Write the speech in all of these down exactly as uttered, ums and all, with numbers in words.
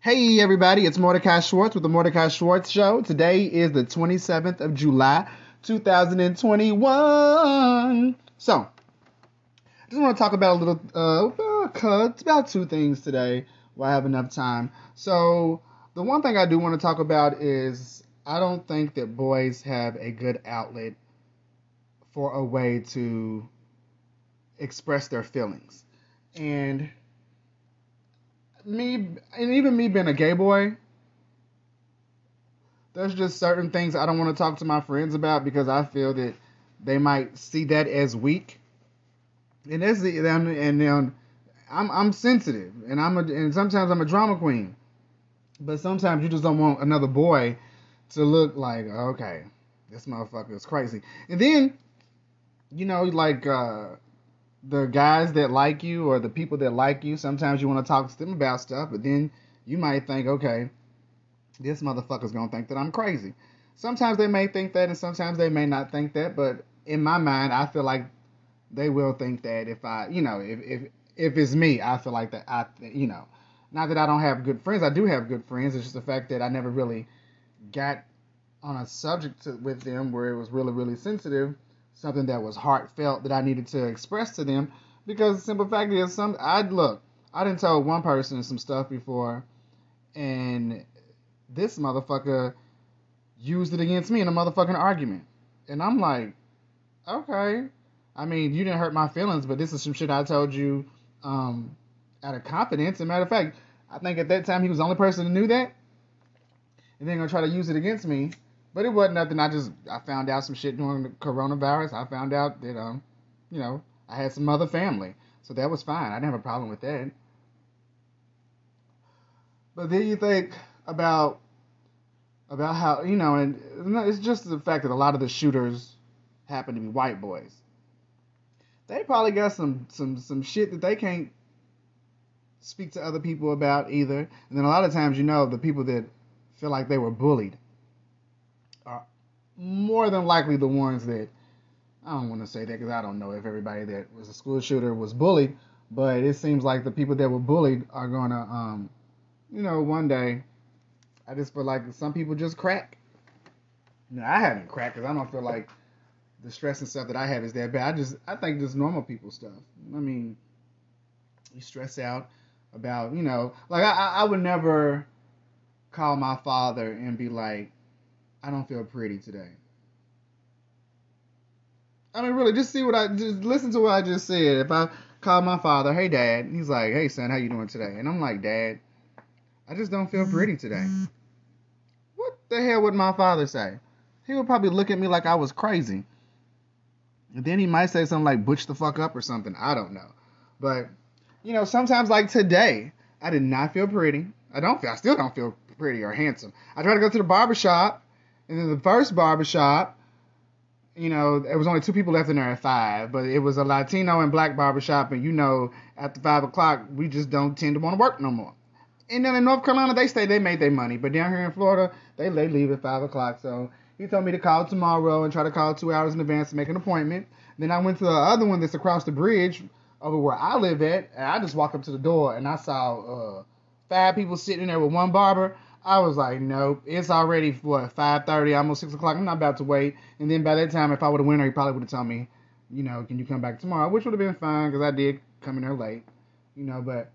Hey everybody, it's Mordecai Schwartz with the Mordecai Schwartz Show. Today is the twenty-seventh of July, two thousand twenty-one. So, I just want to talk about a little, uh, it's about two things today while I have enough time. So, the one thing I do want to talk about is I don't think that boys have a good outlet for a way to express their feelings. And me, and even me being a gay boy, there's just certain things I don't want to talk to my friends about because I feel that they might see that as weak. And that's the, and, and then I'm I'm sensitive, and I'm a, and sometimes I'm a drama queen, but sometimes you just don't want another boy to look like, okay, this motherfucker is crazy. And then, you know, like uh the guys that like you or the people that like you, sometimes you want to talk to them about stuff, but then you might think, okay, this motherfucker's going to think that I'm crazy. Sometimes they may think that and sometimes they may not think that, but in my mind, I feel like they will think that if I, you know, if if, if it's me, I feel like that I, you know, not that I don't have good friends. I do have good friends. It's just the fact that I never really got on a subject to, with them where it was really, really sensitive, something that was heartfelt that I needed to express to them, because the simple fact is, some I'd look, I didn't tell one person some stuff before, and this motherfucker used it against me in a motherfucking argument, and I'm like, okay, I mean, you didn't hurt my feelings, but this is some shit I told you um, out of confidence. And matter of fact, I think at that time he was the only person who knew that, and they're gonna try to use it against me. But it wasn't nothing. I just, I found out some shit during the coronavirus. I found out that, um, you know, I had some other family. So that was fine. I didn't have a problem with that. But then you think about, about how, you know, and it's just the fact that a lot of the shooters happen to be white boys. They probably got some, some, some shit that they can't speak to other people about either. And then a lot of times, you know, the people that feel like they were bullied are more than likely the ones that, I don't want to say that because I don't know if everybody that was a school shooter was bullied, but it seems like the people that were bullied are going to, um, you know, one day, I just feel like some people just crack. Now, I haven't cracked because I don't feel like the stress and stuff that I have is that bad. I just, I think just normal people stuff. I mean, you stress out about, you know, like I, I would never call my father and be like, I don't feel pretty today. I mean, really, just see what I, just listen to what I just said. If I call my father, hey, Dad, he's like, hey, son, how you doing today? And I'm like, Dad, I just don't feel pretty today. What the hell would my father say? He would probably look at me like I was crazy. And then he might say something like, butch the fuck up or something. I don't know. But, you know, sometimes like today, I did not feel pretty. I don't feel, I still don't feel pretty or handsome. I try to go to the barbershop. And then the first barbershop, you know, there was only two people left in there at five, but it was a Latino and black barbershop, and you know, after five o'clock, we just don't tend to want to work no more. And then in North Carolina, they say they made their money, but down here in Florida, they they leave at five o'clock. So he told me to call tomorrow and try to call two hours in advance to make an appointment. Then I went to the other one that's across the bridge over where I live at, and I just walked up to the door and I saw uh, five people sitting there with one barber. I was like, nope, it's already, what, five thirty, almost six o'clock. I'm not about to wait. And then by that time, if I would have went there, he probably would have told me, you know, can you come back tomorrow? Which would have been fine because I did come in there late, you know. But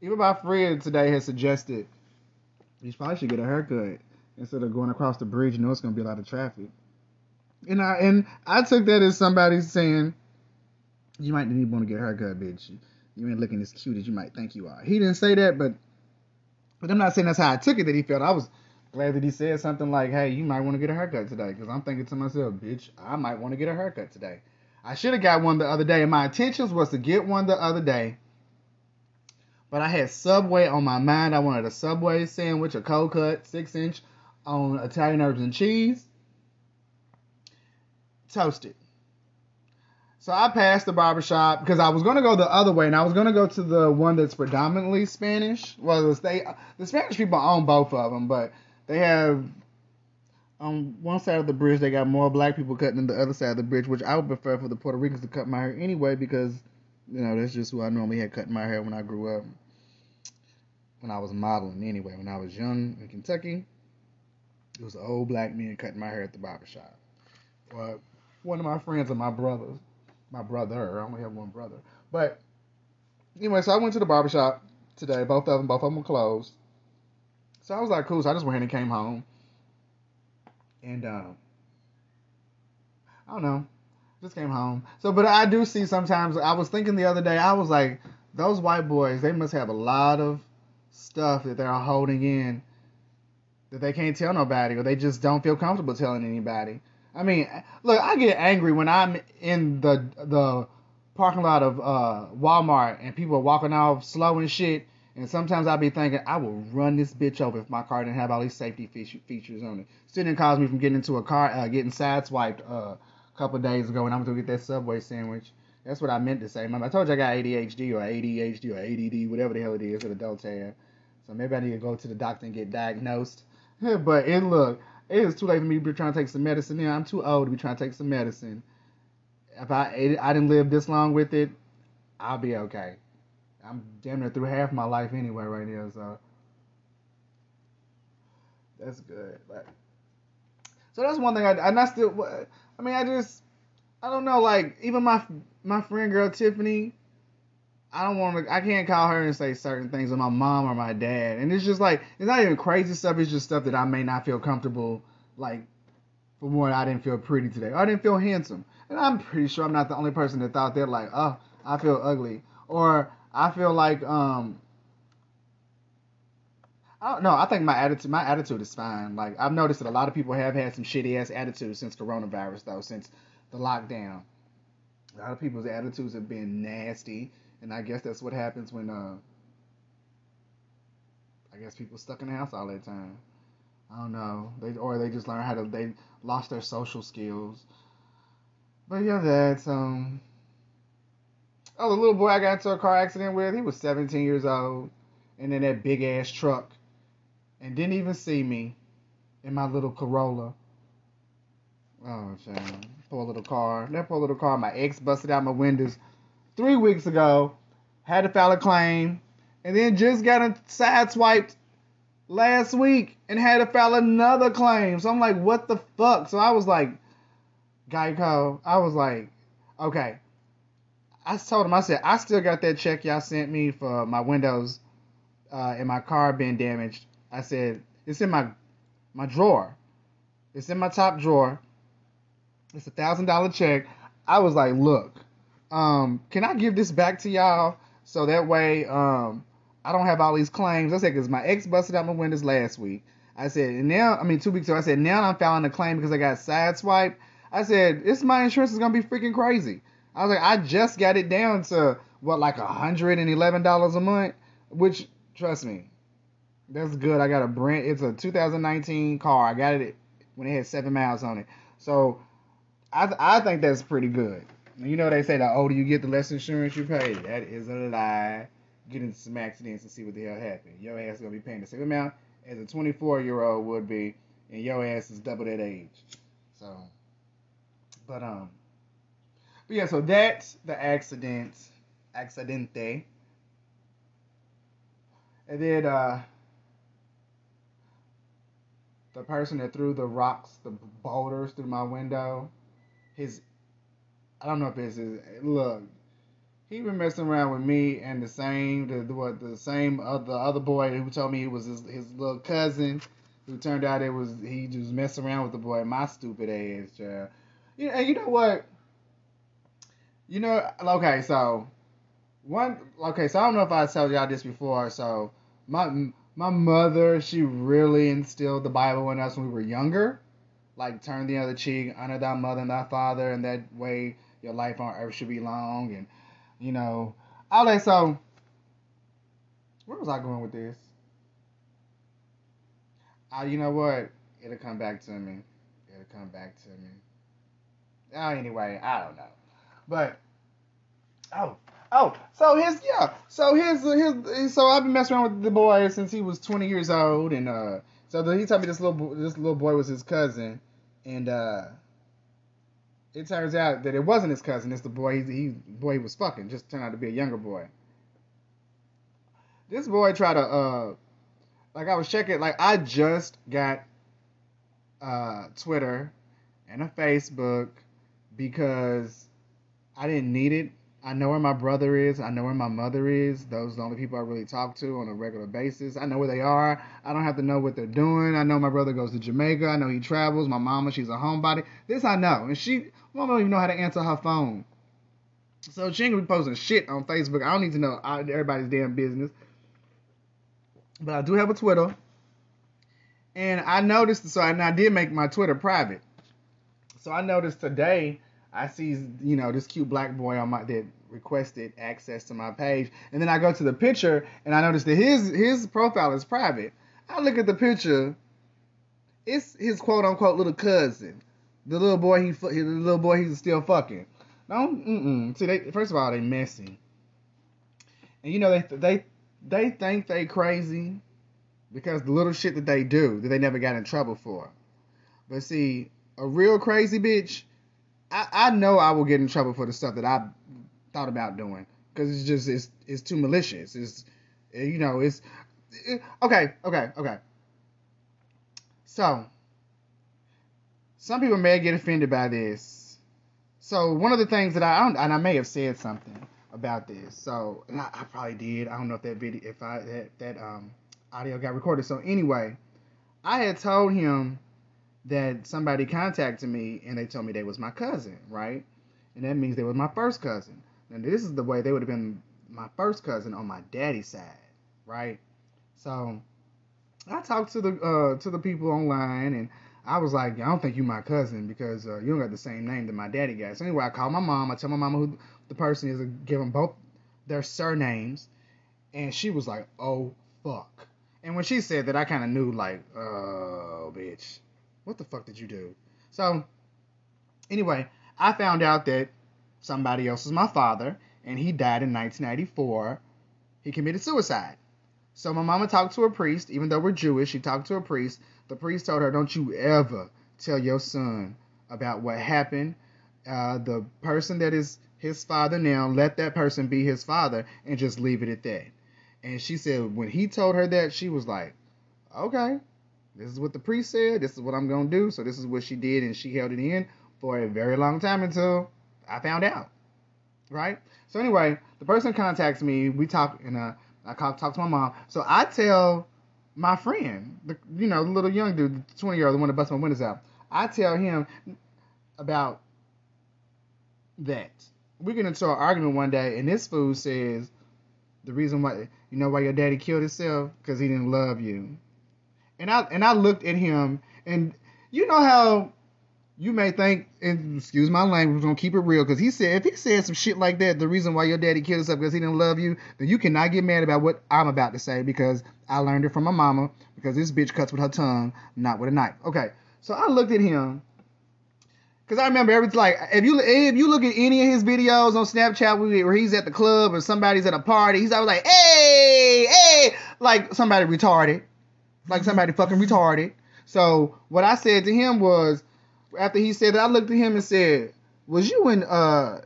even my friend today has suggested you probably should get a haircut instead of going across the bridge. You know, it's going to be a lot of traffic. And I, and I took that as somebody saying, you might need to want to get a haircut, bitch. You ain't looking as cute as you might think you are. He didn't say that, but... But I'm not saying that's how I took it that he felt. I was glad that he said something like, hey, you might want to get a haircut today. Because I'm thinking to myself, bitch, I might want to get a haircut today. I should have got one the other day. And my intentions was to get one the other day. But I had Subway on my mind. I wanted a Subway sandwich, a cold cut, six inch on Italian herbs and cheese. Toasted. So I passed the barbershop because I was going to go the other way, and I was going to go to the one that's predominantly Spanish. Well, they, the Spanish people own both of them, but they have on one side of the bridge, they got more black people cutting than the other side of the bridge, which I would prefer for the Puerto Ricans to cut my hair anyway because, you know, that's just who I normally had cutting my hair when I grew up. when I was modeling anyway. When I was young in Kentucky, it was an old black man cutting my hair at the barbershop. Well, one of my friends and my brothers, my brother, I only have one brother. But anyway, so I went to the barbershop today. Both of them, both of them were closed. So I was like, cool. So I just went and came home. And um, I don't know. Just came home. So, but I do see sometimes, I was thinking the other day, I was like, those white boys, they must have a lot of stuff that they're holding in that they can't tell nobody, or they just don't feel comfortable telling anybody. I mean, look, I get angry when I'm in the the parking lot of uh, Walmart and people are walking off slow and shit, and sometimes I'll be thinking, I will run this bitch over if my car didn't have all these safety features on it. Still didn't cause me from getting into a car, uh, getting sideswiped, uh, couple of days ago when I was gonna get that Subway sandwich. That's what I meant to say. Remember, I told you I got A D H D or A D H D or A D D, whatever the hell it is that adults have. So maybe I need to go to the doctor and get diagnosed. But it look, it is too late for me to be trying to take some medicine now. I'm too old to be trying to take some medicine. If I it, I didn't live this long with it, I'll be okay. I'm damn near through half my life anyway right now, so that's good. But so that's one thing I and I still. I mean, I just, I don't know, like, even my my friend girl, Tiffany, I don't want to, I can't call her and say certain things to my mom or my dad, and it's just like, it's not even crazy stuff, it's just stuff that I may not feel comfortable, like, for one, I didn't feel pretty today, or I didn't feel handsome, and I'm pretty sure I'm not the only person that thought that, like, oh, I feel ugly, or I feel like, um, I don't know. I think my attitude, my attitude is fine. Like, I've noticed that a lot of people have had some shitty-ass attitudes since coronavirus, though, since the lockdown. A lot of people's attitudes have been nasty, and I guess that's what happens when, uh, I guess people stuck in the house all that time. I don't know. They Or they just learn how to, they lost their social skills. But, yeah, that's, um... Oh, the little boy I got into a car accident with, he was seventeen years old, and then that big-ass truck. And didn't even see me in my little Corolla. Oh, shame. Poor little car. That poor little car. My ex busted out my windows three weeks ago. Had to file a claim. And then just got a sideswiped last week and had to file another claim. So I'm like, what the fuck? So I was like, Geico. I was like, okay. I told him, I said, I still got that check y'all sent me for my windows uh, and my car being damaged. I said, it's in my my drawer. It's in my top drawer. It's a one thousand dollars check. I was like, look, um, can I give this back to y'all so that way um, I don't have all these claims? I said, because my ex busted out my windows last week. I said, and now, I mean, two weeks ago, I said, now I'm filing a claim because I got sideswiped. I said, this my insurance is going to be freaking crazy. I was like, I just got it down to, what, like one hundred eleven dollars a month? Which, trust me. That's good. I got a brand. It's a two thousand nineteen car. I got it when it had seven miles on it. So I th- I think that's pretty good. You know they say the older you get, the less insurance you pay. That is a lie. Get into some accidents and see what the hell happened. Your ass is gonna be paying the same amount as a twenty-four year old would be, and your ass is double that age. So, but um, but yeah. So that's the accident, accidente, and then uh. the person that threw the rocks, the boulders through my window, his, I don't know if it's his, look, he been messing around with me and the same, the what, the same other other boy who told me it was his, his little cousin, who turned out it was, he just messing around with the boy, my stupid ass, child. You, and you know what? You know, okay, so, one, okay, so I don't know if I told y'all this before, so, my, My mother, she really instilled the Bible in us when we were younger. Like, turn the other cheek, honor thy mother and thy father, and that way your life on earth should be long. And, you know, all that. So, where was I going with this? Uh, you know what? It'll come back to me. It'll come back to me. Uh, anyway, I don't know. But, oh. Oh, so his, yeah, so his, his, so I've been messing around with the boy since he was twenty years old, and, uh, so the, he told me this little, this little boy was his cousin, and, uh, it turns out that it wasn't his cousin, it's the boy he, he boy he was fucking, just turned out to be a younger boy. This boy tried to, uh, like I was checking, like I just got uh, Twitter and a Facebook because I didn't need it. I know where my brother is. I know where my mother is. Those are the only people I really talk to on a regular basis. I know where they are. I don't have to know what they're doing. I know my brother goes to Jamaica. I know he travels. My mama, she's a homebody. This I know. And she, mama don't even know how to answer her phone. So she ain't gonna be posting shit on Facebook. I don't need to know everybody's damn business. But I do have a Twitter. And I noticed, so I, and I did make my Twitter private. So I noticed today, I see, you know, this cute black boy on my that requested access to my page, and then I go to the picture and I notice that his his profile is private. I look at the picture; it's his quote unquote little cousin, the little boy he the little boy he's still fucking. No, mm-mm. See, they, first of all, they messy, and you know they they they think they crazy because the little shit that they do that they never got in trouble for. But see, a real crazy bitch. I, I know I will get in trouble for the stuff that I thought about doing because it's just it's it's too malicious. It's you know it's it, okay okay okay. So some people may get offended by this. So one of the things that I, I don't, and I may have said something about this. So and I, I probably did. I don't know if that video if I that, that um audio got recorded. So anyway, I had told him that somebody contacted me and they told me they was my cousin, right? And that means they was my first cousin. And this is the way they would have been my first cousin on my daddy's side, right? So I talked to the uh, to the people online and I was like, I don't think you my cousin because uh, you don't got the same name that my daddy got. So anyway, I called my mom. I tell my mama who the person is. I give them both their surnames. And she was like, oh, fuck. And when she said that, I kind of knew like, oh, bitch. What the fuck did you do? So, anyway, I found out that somebody else was my father, and he died in nineteen ninety-four. He committed suicide. So my mama talked to a priest. Even though we're Jewish, she talked to a priest. The priest told her, don't you ever tell your son about what happened. Uh, the person that is his father now, let that person be his father, and just leave it at that. And she said when he told her that, she was like, okay. This is what the priest said. This is what I'm going to do. So this is what she did, and she held it in for a very long time until I found out, right? So anyway, the person contacts me. We talk, and uh, I talk to my mom. So I tell my friend, the, you know, the little young dude, the twenty-year-old, the one that busts my windows out. I tell him about that. We get into an argument one day, and this fool says, the reason why, you know why your daddy killed himself? Because he didn't love you. And I and I looked at him, and you know how you may think, and excuse my language, we're going to keep it real, because he said, if he said some shit like that, the reason why your daddy killed himself because he didn't love you, then you cannot get mad about what I'm about to say, because I learned it from my mama, because this bitch cuts with her tongue, not with a knife. Okay, so I looked at him, because I remember every, like, if you if you look at any of his videos on Snapchat where he's at the club or somebody's at a party, he's always like, hey, hey, like somebody retarded. Like somebody fucking retarded. So what I said to him was, after he said that, I looked at him and said, was you in uh,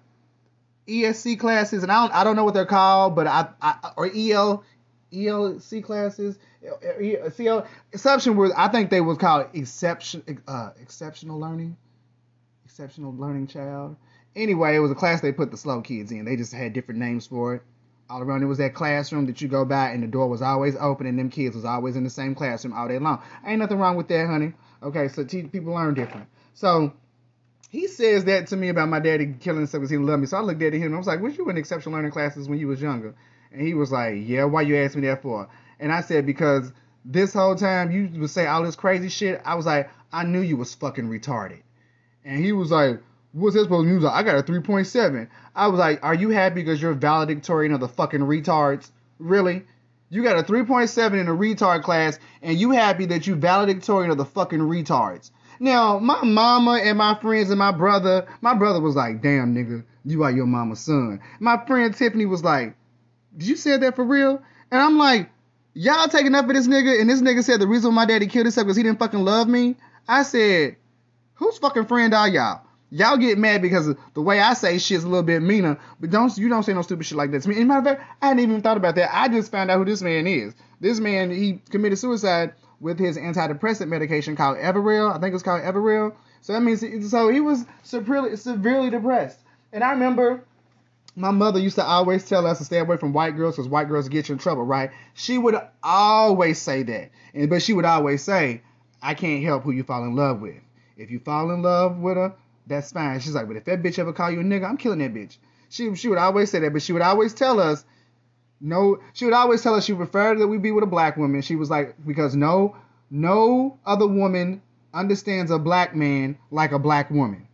E S C classes? And I don't I don't know what they're called, but I, I or E L, E L C classes, C L, exception was, I think they was called exception, uh, exceptional learning, exceptional learning child. Anyway, it was a class they put the slow kids in. They just had different names for it. All around it was that classroom that you go by and the door was always open and them kids was always in the same classroom all day long. Ain't nothing wrong with that, honey. Okay, so te- people learn different. So he says that to me about my daddy killing himself because he loved me. So I looked at him and I was like, was you in exceptional learning classes when you was younger? And he was like, yeah, why you asked me that for? And I said, because this whole time you would say all this crazy shit. I was like, I knew you was fucking retarded. And he was like, what's that supposed to mean? He was like, I got a three point seven. I was like, are you happy because you're valedictorian of the fucking retards? Really? You got a three point seven in a retard class, and you happy that you valedictorian of the fucking retards. Now, my mama and my friends and my brother, my brother was like, damn, nigga, you are your mama's son. My friend Tiffany was like, did you say that for real? And I'm like, y'all taking up for this nigga, and this nigga said the reason my daddy killed himself because he didn't fucking love me? I said, whose fucking friend are y'all? Y'all get mad because the way I say shit's a little bit meaner, but don't you don't say no stupid shit like that to me. As a matter of fact, I hadn't even thought about that. I just found out who this man is. This man, he committed suicide with his antidepressant medication called Evaril. I think it's called Evaril. So that means, so he was severely, severely depressed. And I remember my mother used to always tell us to stay away from white girls because white girls get you in trouble, right? She would always say that. And but she would always say, I can't help who you fall in love with. If you fall in love with her, that's fine. She's like, but if that bitch ever call you a nigga, I'm killing that bitch. She she would always say that, but she would always tell us, no, she would always tell us she preferred that we be with a black woman. She was like, because no, no other woman understands a black man like a black woman.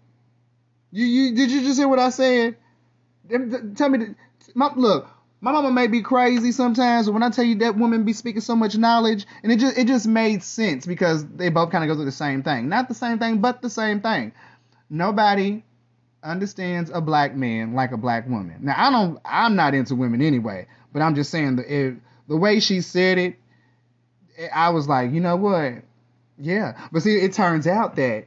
You, you did you just hear what I said? Tell me, my, look, my mama may be crazy sometimes, but when I tell you that woman be speaking so much knowledge, and it just it just made sense because they both kind of go through the same thing. Not the same thing, but the same thing. Nobody understands a black man like a black woman. Now, I don't, I'm not into women anyway, but I'm just saying the it, the way she said it, it, I was like, you know what? Yeah. But see, it turns out that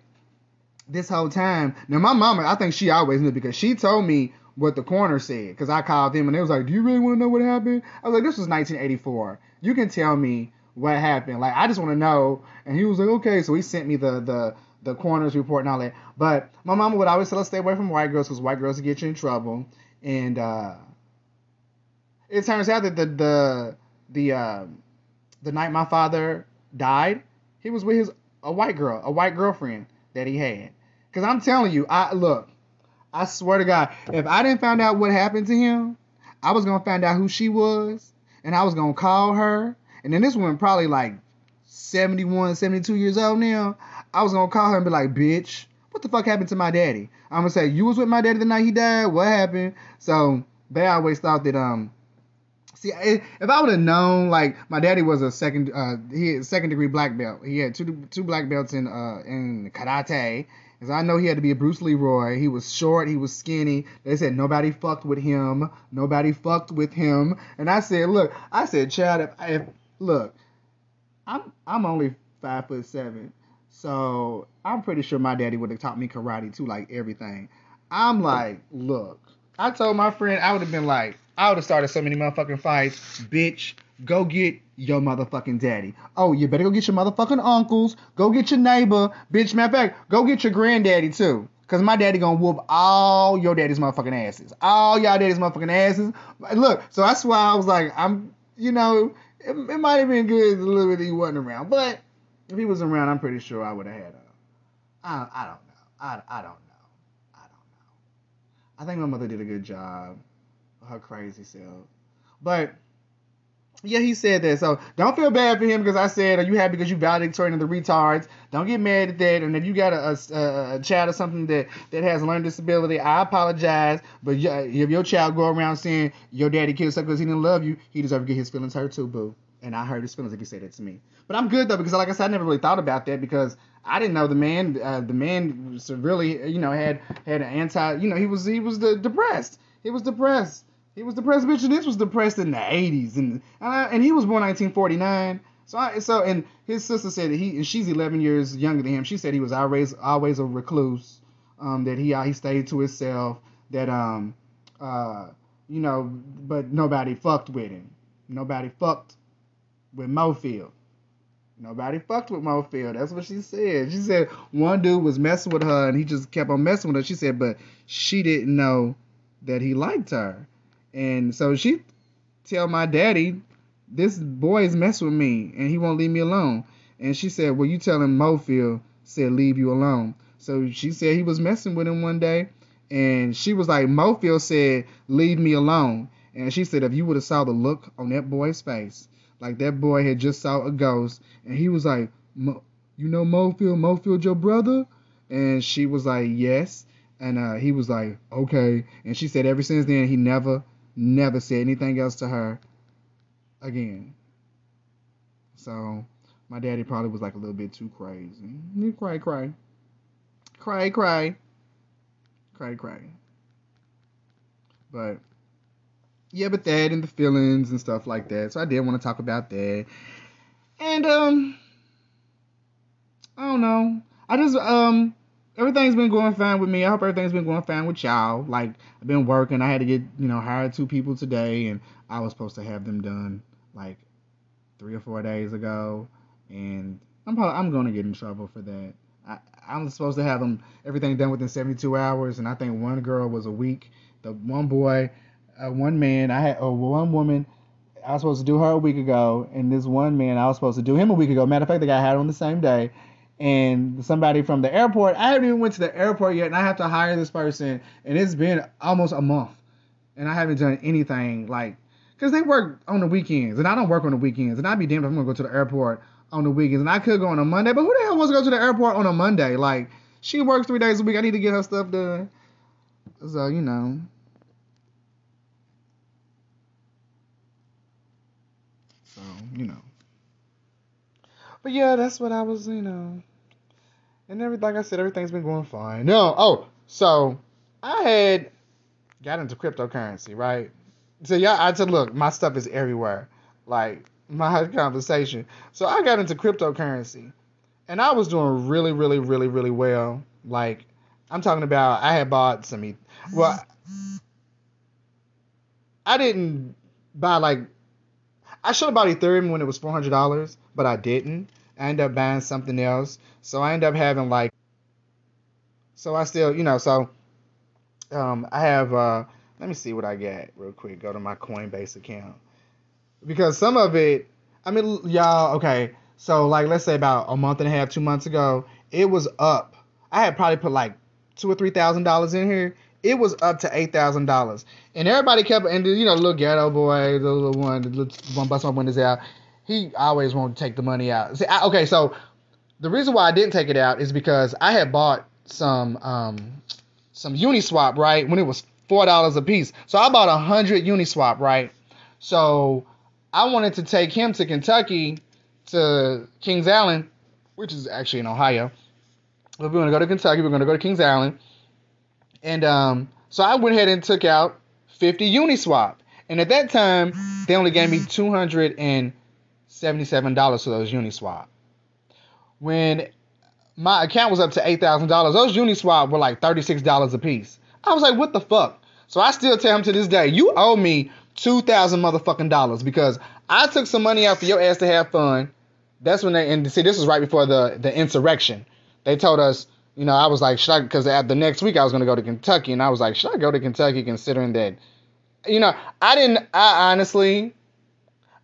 this whole time, now my mama, I think she always knew because she told me what the coroner said, because I called them and they was like, do you really want to know what happened? I was like, this was nineteen eighty-four. You can tell me what happened. Like, I just want to know. And he was like, okay. So he sent me the, the, the coroner's report and all that. But my mama would always tell us stay away from white girls because white girls will get you in trouble. And uh, it turns out that the the the uh, the night my father died, he was with his a white girl, a white girlfriend that he had. Because I'm telling you, I look, I swear to God, if I didn't find out what happened to him, I was going to find out who she was, and I was going to call her. And then this woman probably like seventy-one, seventy-two years old now. I was going to call her and be like, bitch, what the fuck happened to my daddy? I'm going to say, you was with my daddy the night he died? What happened? So they always thought that, um, see, if I would have known, like, my daddy was a second, uh, he had second degree black belt. He had two two black belts in, uh, in karate. Because I know he had to be a Bruce Leroy. He was short. He was skinny. They said nobody fucked with him. Nobody fucked with him. And I said, look, I said, child, if, if look, I'm I'm only five foot seven. So I'm pretty sure my daddy would have taught me karate too, like everything. I'm like, look, I told my friend, I would have been like, I would have started so many motherfucking fights. Bitch, go get your motherfucking daddy. Oh, you better go get your motherfucking uncles. Go get your neighbor. Bitch, matter of fact, go get your granddaddy too. Because my daddy gonna whoop all your daddy's motherfucking asses. All y'all daddy's motherfucking asses. Look, so that's why I was like, I'm, you know, it, it might have been good if a little bit he wasn't around, but if he was around, I'm pretty sure I would have had a. I I don't know. I I don't know. I don't know. I think my mother did a good job. Her crazy self. But yeah, he said that. So don't feel bad for him because I said, are you happy because you valedictorian of the retards? Don't get mad at that. And if you got a, a, a child or something that, that has a learning disability, I apologize. But if your child go around saying your daddy killed something because he didn't love you, he deserves to get his feelings hurt too, boo. And I hurt his feelings if he said that to me. But I'm good, though, because like I said, I never really thought about that because I didn't know the man, uh, the man really, you know, had had an anti, you know, he was he was the, depressed. He was depressed. He was depressed, bitch. And this was depressed in the eighties, and uh, and he was born nineteen forty-nine. So I, so and his sister said that he, and she's eleven years younger than him. She said he was always always a recluse, um, that he uh, he stayed to himself, that um uh you know, but nobody fucked with him. Nobody fucked with Mofield. Nobody fucked with Mofield. That's what she said. She said one dude was messing with her, and he just kept on messing with her. She said, but she didn't know that he liked her. And so she tell my daddy, this boy is messing with me, and he won't leave me alone. And she said, well, you tell him Mofield said leave you alone. So she said he was messing with him one day, and she was like, Mofield said, leave me alone. And she said, if you would have saw the look on that boy's face, like that boy had just saw a ghost, and he was like, Mo- you know Mofield, Mofield your brother? And she was like, yes. And uh, he was like, okay. And she said ever since then, he never... never said anything else to her again. So my daddy probably was like a little bit too crazy. He cry, cry. Cry, cry. Cry, cry. But yeah, but that and the feelings and stuff like that. So I did want to talk about that. And um I don't know. I just um everything's been going fine with me. I hope everything's been going fine with y'all. Like, I've been working. I had to get, you know, hired two people today, and I was supposed to have them done like three or four days ago, and I'm probably, I'm going to get in trouble for that. I, I'm supposed to have them everything done within seventy-two hours, and I think one girl was a week. The one boy, uh, one man, I had oh, one woman. I was supposed to do her a week ago, and this one man, I was supposed to do him a week ago. Matter of fact, they got hired on the same day. And somebody from the airport, I haven't even went to the airport yet, and I have to hire this person, and it's been almost a month, and I haven't done anything, like, because they work on the weekends, and I don't work on the weekends, and I'd be damned if I'm going to go to the airport on the weekends, and I could go on a Monday, but who the hell wants to go to the airport on a Monday? Like, she works three days a week, I need to get her stuff done, so, you know. So, you know. But yeah, that's what I was, you know. And everything, like I said, everything's been going fine. No, oh, so I had got into cryptocurrency, right? So y'all, I said, look, my stuff is everywhere. Like, my conversation. So I got into cryptocurrency. And I was doing really, really, really, really well. Like, I'm talking about, I had bought some, well, I didn't buy, like, I should have bought Ethereum when it was four hundred dollars, but I didn't. I ended up buying something else. So I ended up having like, so I still, you know, so um, I have, uh, let me see what I got real quick. Go to my Coinbase account. Because some of it, I mean, y'all, okay. So like, let's say about a month and a half, two months ago, it was up. I had probably put like two or three thousand dollars in here. It was up to eight thousand dollars. And everybody kept, and you know, little ghetto boy, the little one, the little one bust my windows out. He always wanted to take the money out. See, I, okay, so the reason why I didn't take it out is because I had bought some um, some Uniswap, right, when it was four dollars a piece. So I bought one hundred Uniswap, right? So I wanted to take him to Kentucky, to Kings Island, which is actually in Ohio. But we want to go to Kentucky. We're going to go to Kings Island. And um, so I went ahead and took out fifty Uniswap. And at that time, they only gave me two hundred seventy-seven dollars for those Uniswap. When my account was up to eight thousand dollars, those Uniswap were like thirty-six dollars a piece. I was like, what the fuck? So I still tell him to this day, you owe me two thousand dollars motherfucking dollars because I took some money out for your ass to have fun. That's when they, and see, this was right before the, the insurrection. They told us, you know, I was like, should I, because the next week I was going to go to Kentucky, and I was like, should I go to Kentucky considering that, you know, I didn't, I honestly,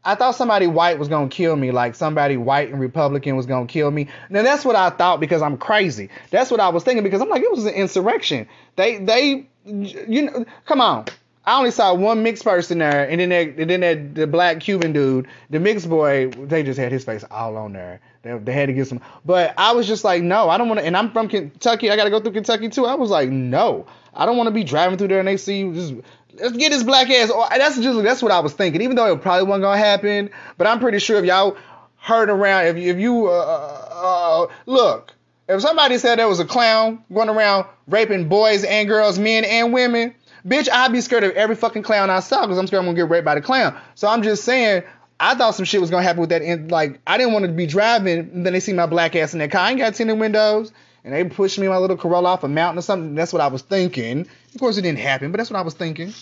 I thought somebody white was going to kill me, like somebody white and Republican was going to kill me. Now, that's what I thought because I'm crazy. That's what I was thinking because I'm like, it was an insurrection. They, they, you know, come on. I only saw one mixed person there, and then that, and then that, the black Cuban dude, the mixed boy, they just had his face all on there. They, they had to get some. But I was just like, no, I don't want to. And I'm from Kentucky. I got to go through Kentucky, too. I was like, no, I don't want to be driving through there and they see you. Just, let's get his black ass. That's just that's what I was thinking, even though it probably wasn't going to happen. But I'm pretty sure if y'all heard around, if, if you, uh, uh, look, if somebody said there was a clown going around raping boys and girls, men and women, bitch, I'd be scared of every fucking clown I saw because I'm scared I'm going to get raped by the clown. So I'm just saying, I thought some shit was going to happen with that. And, like, I didn't want to be driving, and then they see my black ass in that car. I ain't got tinted windows, and they pushed me in my little Corolla off a mountain or something. That's what I was thinking. Of course, it didn't happen, but that's what I was thinking.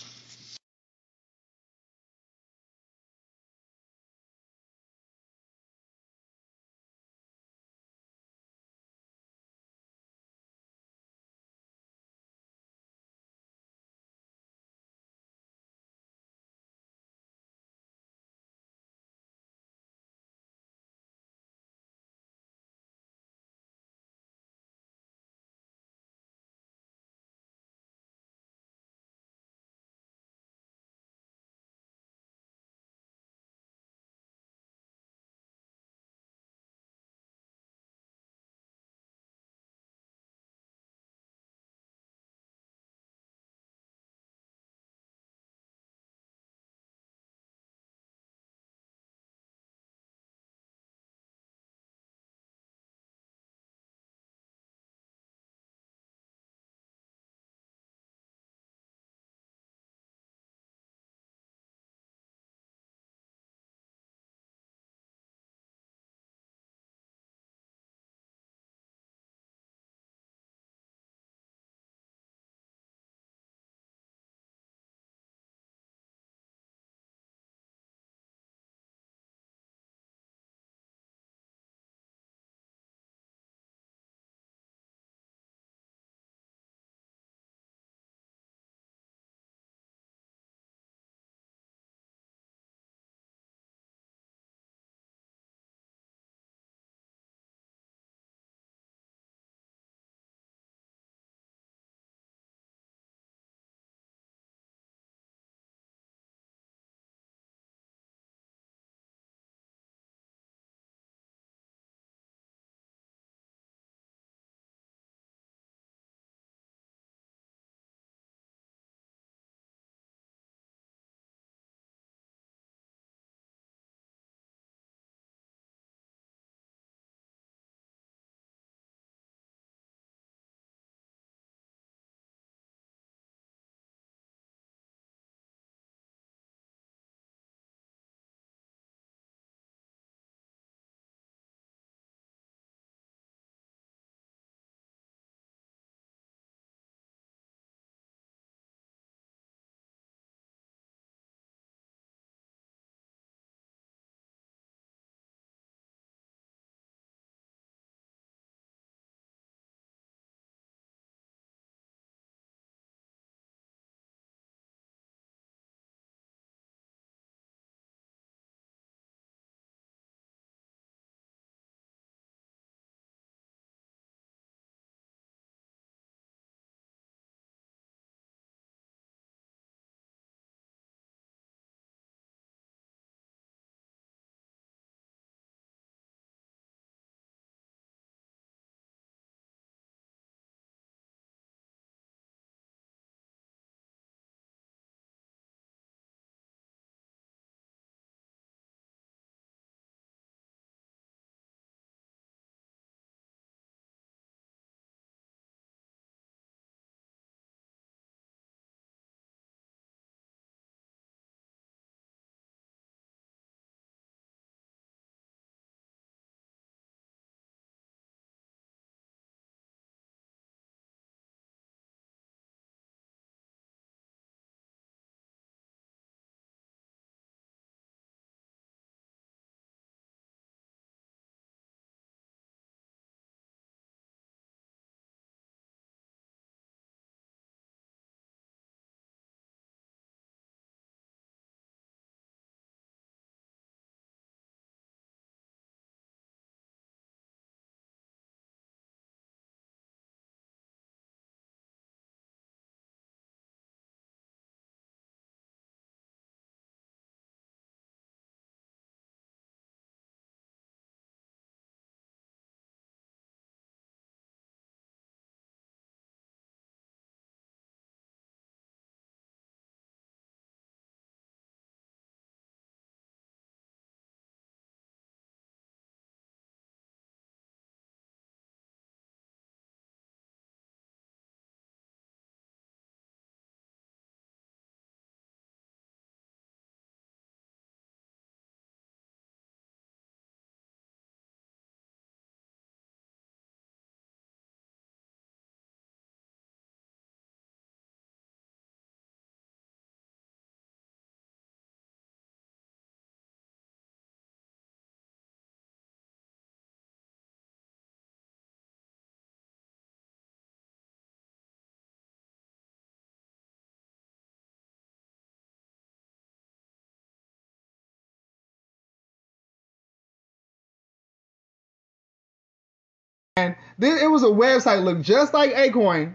And this, it was a website looked just like Acoin,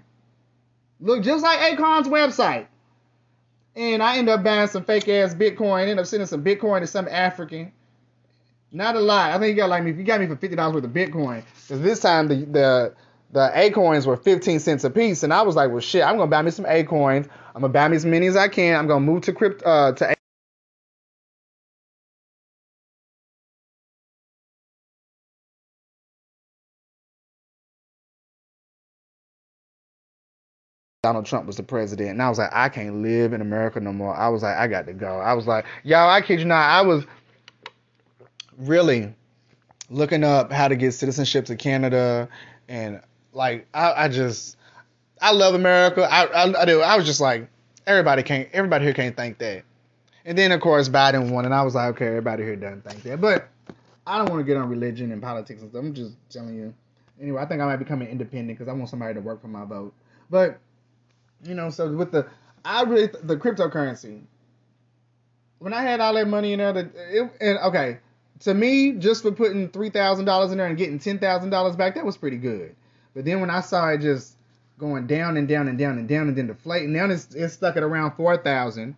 looked just like Acoin's website. And I ended up buying some fake ass Bitcoin. Ended up sending some Bitcoin to some African. Not a lie. I think you got like me. You got me for fifty dollars worth of Bitcoin. Cause this time the the the Acoins were fifteen cents a piece, and I was like, well, shit. I'm gonna buy me some Acoins. I'm gonna buy me as many as I can. I'm gonna move to crypto uh, to. Donald Trump was the president, and I was like, I can't live in America no more. I was like, I got to go. I was like, y'all, I kid you not, I was really looking up how to get citizenship to Canada, and like, I, I just, I love America. I, I, I do. I was just like, everybody can't, everybody here can't think that. And then of course Biden won, and I was like, okay, everybody here doesn't think that. But I don't want to get on religion and politics and stuff. I'm just telling you. Anyway, I think I might become an independent because I want somebody to work for my vote. But you know, so with the, I really, the cryptocurrency, when I had all that money in there, the, it, and okay, to me, just for putting three thousand dollars in there and getting ten thousand dollars back, that was pretty good. But then when I saw it just going down and down and down and down and then deflating, now it's, it's stuck at around four thousand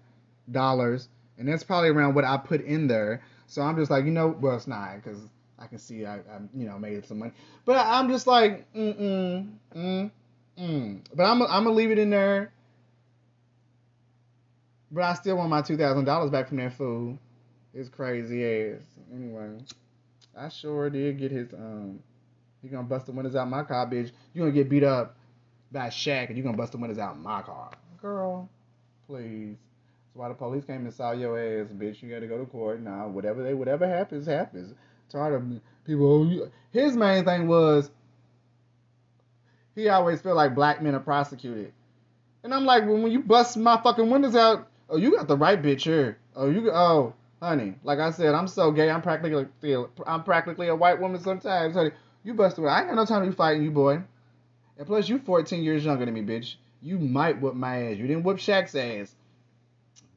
dollars, and that's probably around what I put in there. So I'm just like, you know, well, it's not, because I can see I, I, you know, made some money. But I, I'm just like, mm-mm, mm. Mm, but I'm, I'm going to leave it in there. But I still want my two thousand dollars back from that fool. It's crazy ass. Anyway, I sure did get his, um, you're going to bust the windows out my car, bitch. You're going to get beat up by Shaq, and you're going to bust the windows out my car. Girl, please. That's why the police came and saw your ass, bitch. You got to go to court. Nah, whatever they, whatever happens, happens. Tired of people. His main thing was, he always feel like black men are prosecuted. And I'm like, well, when you bust my fucking windows out, oh, you got the right bitch here. Oh, you, oh, honey, like I said, I'm so gay, I'm practically, I'm practically a white woman sometimes, honey. You bust the window. I ain't got no time to be fighting you, boy. And plus, you fourteen years younger than me, bitch. You might whoop my ass. You didn't whoop Shaq's ass.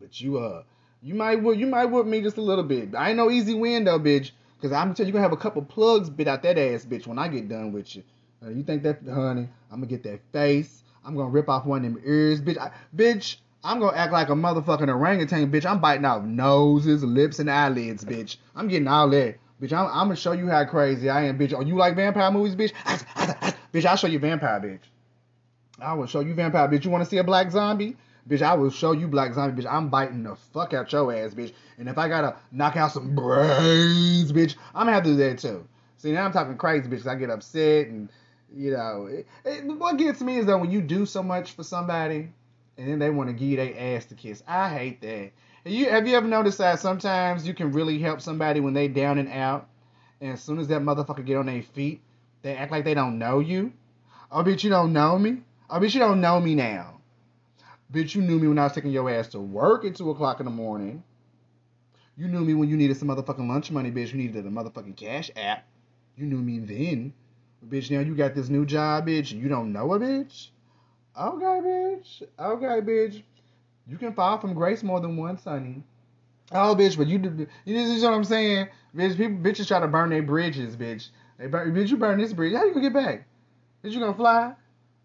But you, uh, you might whoop, you might whoop me just a little bit. I ain't no easy win, though, bitch. Because I'm telling you, you're going to have a couple plugs bit out that ass, bitch, when I get done with you. Uh, you think that, honey, I'm going to get that face. I'm going to rip off one of them ears. Bitch, I, bitch, I'm going to act like a motherfucking orangutan, bitch. I'm biting off noses, lips, and eyelids, bitch. I'm getting all that. Bitch, I'm, I'm going to show you how crazy I am, bitch. Oh, you like vampire movies, bitch? I, I, I, bitch, I'll show you vampire, bitch. I will show you vampire, bitch. You want to see a black zombie? Bitch, I will show you black zombie, bitch. I'm biting the fuck out your ass, bitch. And if I got to knock out some brains, bitch, I'm going to have to do that, too. See, now I'm talking crazy, bitch, because I get upset and... You know, it, it, what gets me is that when you do so much for somebody, and then they want to give their ass to kiss. I hate that. You, have you ever noticed that sometimes you can really help somebody when they down and out, and as soon as that motherfucker get on their feet, they act like they don't know you? Oh, bitch, you don't know me? Oh, bitch, you don't know me now. Bitch, you knew me when I was taking your ass to work at two o'clock in the morning. You knew me when you needed some motherfucking lunch money, bitch. You needed a motherfucking cash app. You knew me then. Bitch, now you got this new job, bitch, and you don't know a bitch? Okay, bitch. Okay, bitch. You can fall from grace more than once, honey. Oh, bitch, but you do... You know, you know what I'm saying? Bitch, people, bitches try to burn their bridges, bitch. They burn, bitch, you burn this bridge. How you gonna get back? Bitch, you gonna fly?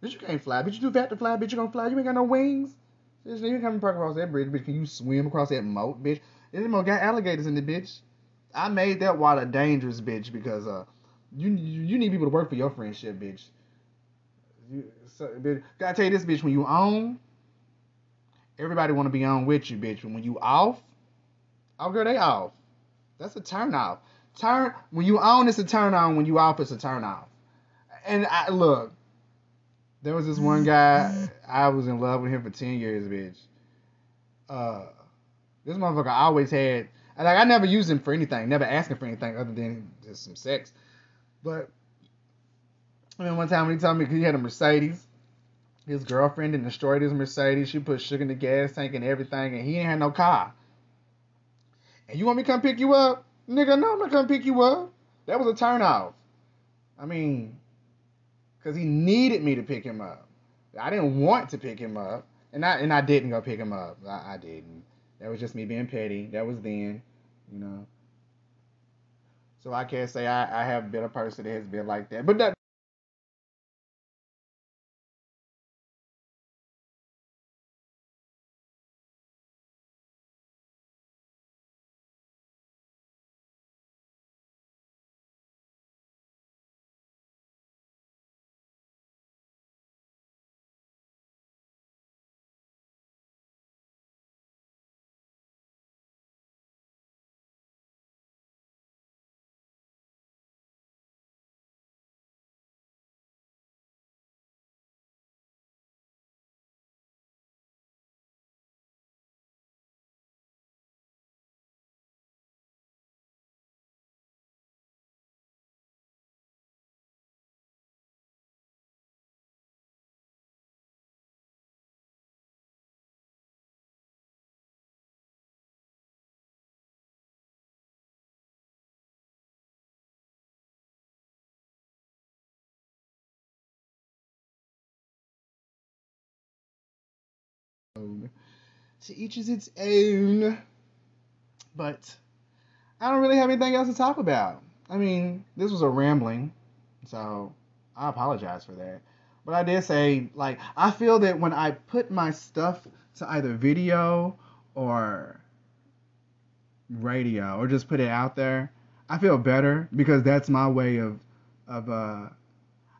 Bitch, you can't fly. Bitch, you too fat to fly. Bitch, you gonna fly. You ain't got no wings. Bitch, you can't park across that bridge, bitch. Can you swim across that moat, bitch? There's more got alligators in the bitch. I made that water dangerous, bitch, because, uh... You, you you need people to work for your friendship, bitch. You, so, bitch. Gotta tell you this, bitch. When you on, everybody want to be on with you, bitch. When you off, oh girl, they off. That's a turn off. Turn when you on, it's a turn on. When you off, it's a turn off. And I look, there was this one guy I was in love with him for ten years, bitch. Uh, this motherfucker always had like I never used him for anything, never asking for anything other than just some sex. But, I mean, one time when he told me he had a Mercedes, his girlfriend didn't destroy his Mercedes. She put sugar in the gas tank and everything, and he ain't had no car. And you want me to come pick you up? Nigga, no, I'm not going to pick you up. That was a turnoff. I mean, because he needed me to pick him up. I didn't want to pick him up, and I and I didn't go pick him up. I, I didn't. That was just me being petty. That was then, you know. So I can't say I, I have been a person that has been like that. But that own. To each is its own. But I don't really have anything else to talk about. I mean, this was a rambling, so I apologize for that. But I did say, like, I feel that when I put my stuff to either video or radio or just put it out there, I feel better because that's my way of, of uh,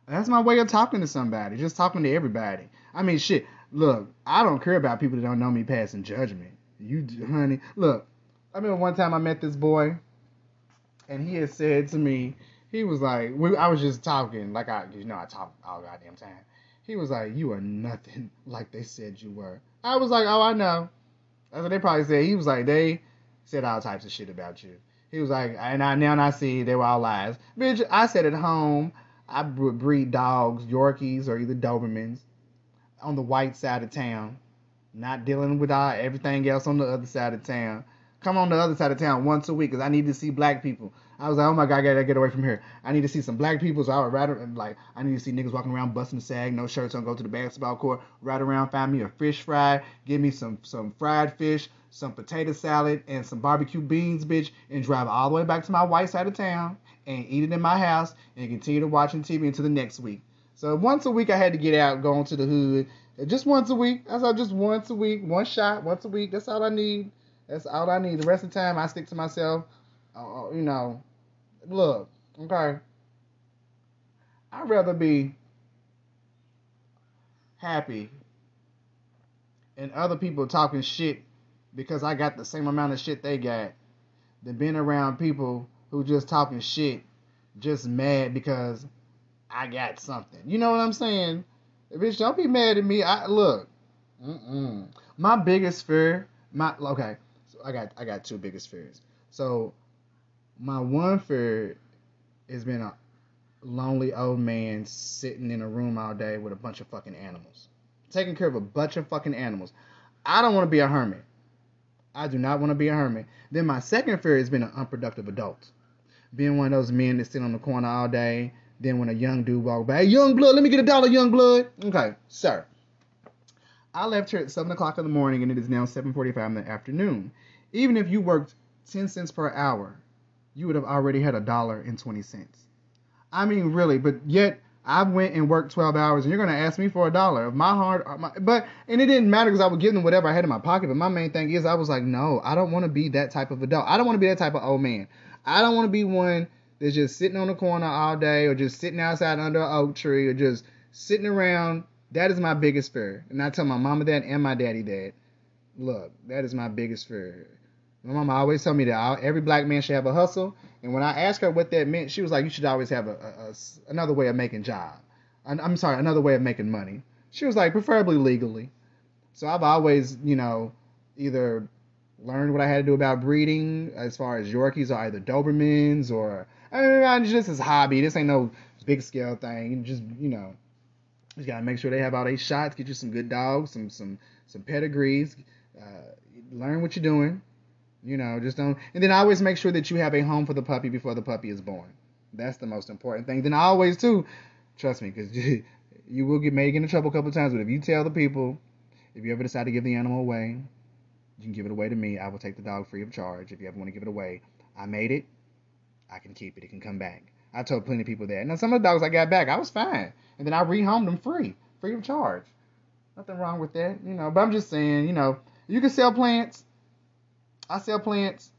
that's my way of talking to somebody, just talking to everybody. I mean, shit, look, I don't care about people that don't know me passing judgment. You, honey, look, I remember one time I met this boy, and he had said to me, he was like, we, I was just talking, like I, you know, I talk all goddamn time. He was like, you are nothing like they said you were. I was like, oh, I know. That's what they probably said. He was like, they said all types of shit about you. He was like, and I now and I see they were all lies. Bitch, I sat at home. I would breed dogs, Yorkies, or either Dobermans on the white side of town, not dealing with all, everything else on the other side of town. Come on the other side of town once a week because I need to see black people. I was like, oh my God, I gotta get away from here. I need to see some black people. So I would rather, like, I need to see niggas walking around busting the sag, no shirts on, go to the basketball court, ride around, find me a fish fry, give me some, some fried fish, some potato salad, and some barbecue beans, bitch, and drive all the way back to my white side of town and eat it in my house and continue to watching T V until the next week. So once a week I had to get out, go into the hood. Just once a week. That's all, just once a week, one shot, once a week. That's all I need. That's all I need. The rest of the time, I stick to myself. Uh, you know, look, okay. I'd rather be happy and other people talking shit because I got the same amount of shit they got than being around people who just talking shit, just mad because I got something. You know what I'm saying? Bitch, don't be mad at me. I look. Mm-mm. My biggest fear, my okay. I got I got two biggest fears. So my one fear has been a lonely old man sitting in a room all day with a bunch of fucking animals. Taking care of a bunch of fucking animals. I don't want to be a hermit. I do not want to be a hermit. Then my second fear has been an unproductive adult. Being one of those men that sit on the corner all day. Then when a young dude walks by, hey, young blood, let me get a dollar, young blood. Okay, sir. I left here at seven o'clock in the morning, and it is now seven forty-five in the afternoon. Even if you worked ten cents per hour, you would have already had a dollar and twenty cents. I mean, really, but yet I went and worked twelve hours, and you're going to ask me for a dollar of my hard, my, but, and it didn't matter because I would give them whatever I had in my pocket, but my main thing is I was like, no, I don't want to be that type of adult. I don't want to be that type of old man. I don't want to be one that's just sitting on the corner all day or just sitting outside under an oak tree or just sitting around. That is my biggest fear. And I tell my mama that and my daddy that. Look, that is my biggest fear. My mama always told me that every black man should have a hustle. And when I asked her what that meant, she was like, you should always have a, a, a another way of making job. I'm sorry, another way of making money. She was like, preferably legally. So I've always, you know, either learned what I had to do about breeding as far as Yorkies or either Dobermans or, I mean, I just, this is hobby. This ain't no big scale thing. You just, you know. You gotta make sure they have all their shots. Get you some good dogs, some some some pedigrees. Uh, learn what you're doing. You know, just don't. And then I always make sure that you have a home for the puppy before the puppy is born. That's the most important thing. Then I always too, trust me, because you, you will get made get in trouble a couple of times. But if you tell the people, if you ever decide to give the animal away, you can give it away to me. I will take the dog free of charge. If you ever want to give it away, I made it. I can keep it. It can come back. I told plenty of people that. Now, some of the dogs I got back, I was fine. And then I rehomed them free, free of charge. Nothing wrong with that, you know. But I'm just saying, you know, you can sell plants. I sell plants.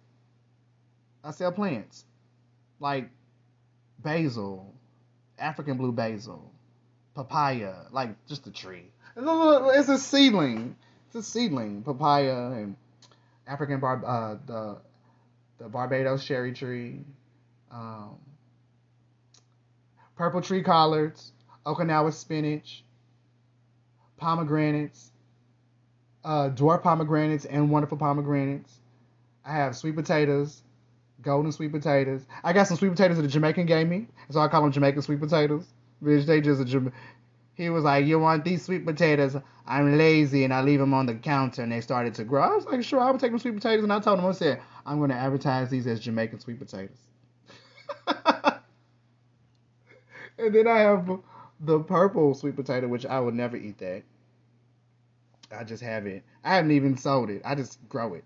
I sell plants. Like basil, African blue basil, papaya, like just a tree. It's a, little, it's a seedling. It's a seedling. Papaya and African, bar, uh, the, the Barbados sherry tree. Um... Purple tree collards, Okinawa spinach, pomegranates, uh, dwarf pomegranates and wonderful pomegranates. I have sweet potatoes, golden sweet potatoes. I got some sweet potatoes that the Jamaican gave me, so I call them Jamaican sweet potatoes. Bitch, they just a Jama- He was like, you want these sweet potatoes? I'm lazy and I leave them on the counter and they started to grow. I was like, sure, I would take them sweet potatoes. And I told him, I said, I'm going to advertise these as Jamaican sweet potatoes. And then I have the purple sweet potato, which I would never eat that. I just haven't, I haven't even sold it. I just grow it.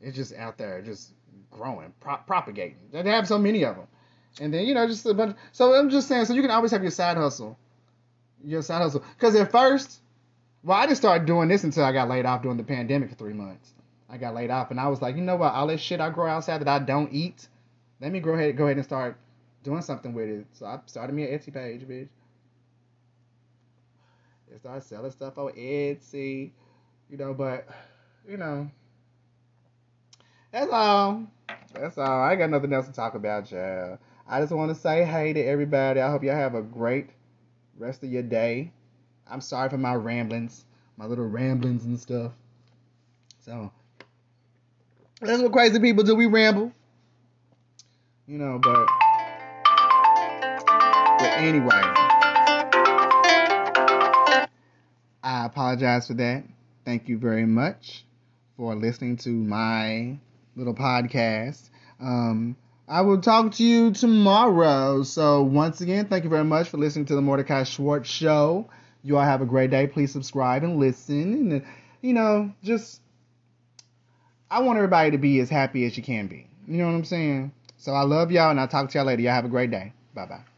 It's just out there, just growing, pro- propagating. They have so many of them. And then, you know, just a bunch. Of, so I'm just saying, so you can always have your side hustle. Your side hustle. Because at first, well, I didn't start doing this until I got laid off during the pandemic for three months. I got laid off and I was like, you know what, all this shit I grow outside that I don't eat, let me go ahead, go ahead and start doing something with it. So I started me an Etsy page, bitch. I started selling stuff on Etsy, you know, but, you know, that's all. That's all. I ain't got nothing else to talk about, y'all. I just want to say hey to everybody. I hope y'all have a great rest of your day. I'm sorry for my ramblings, my little ramblings and stuff. So, that's what crazy people do. We ramble. You know, but, but anyway, I apologize for that. Thank you very much for listening to my little podcast. Um, I will talk to you tomorrow. So once again, thank you very much for listening to the Mordecai Schwartz Show. You all have a great day. Please subscribe and listen. And, you know, just, I want everybody to be as happy as you can be. You know what I'm saying? So I love y'all, and I'll talk to y'all later. Y'all have a great day. Bye-bye.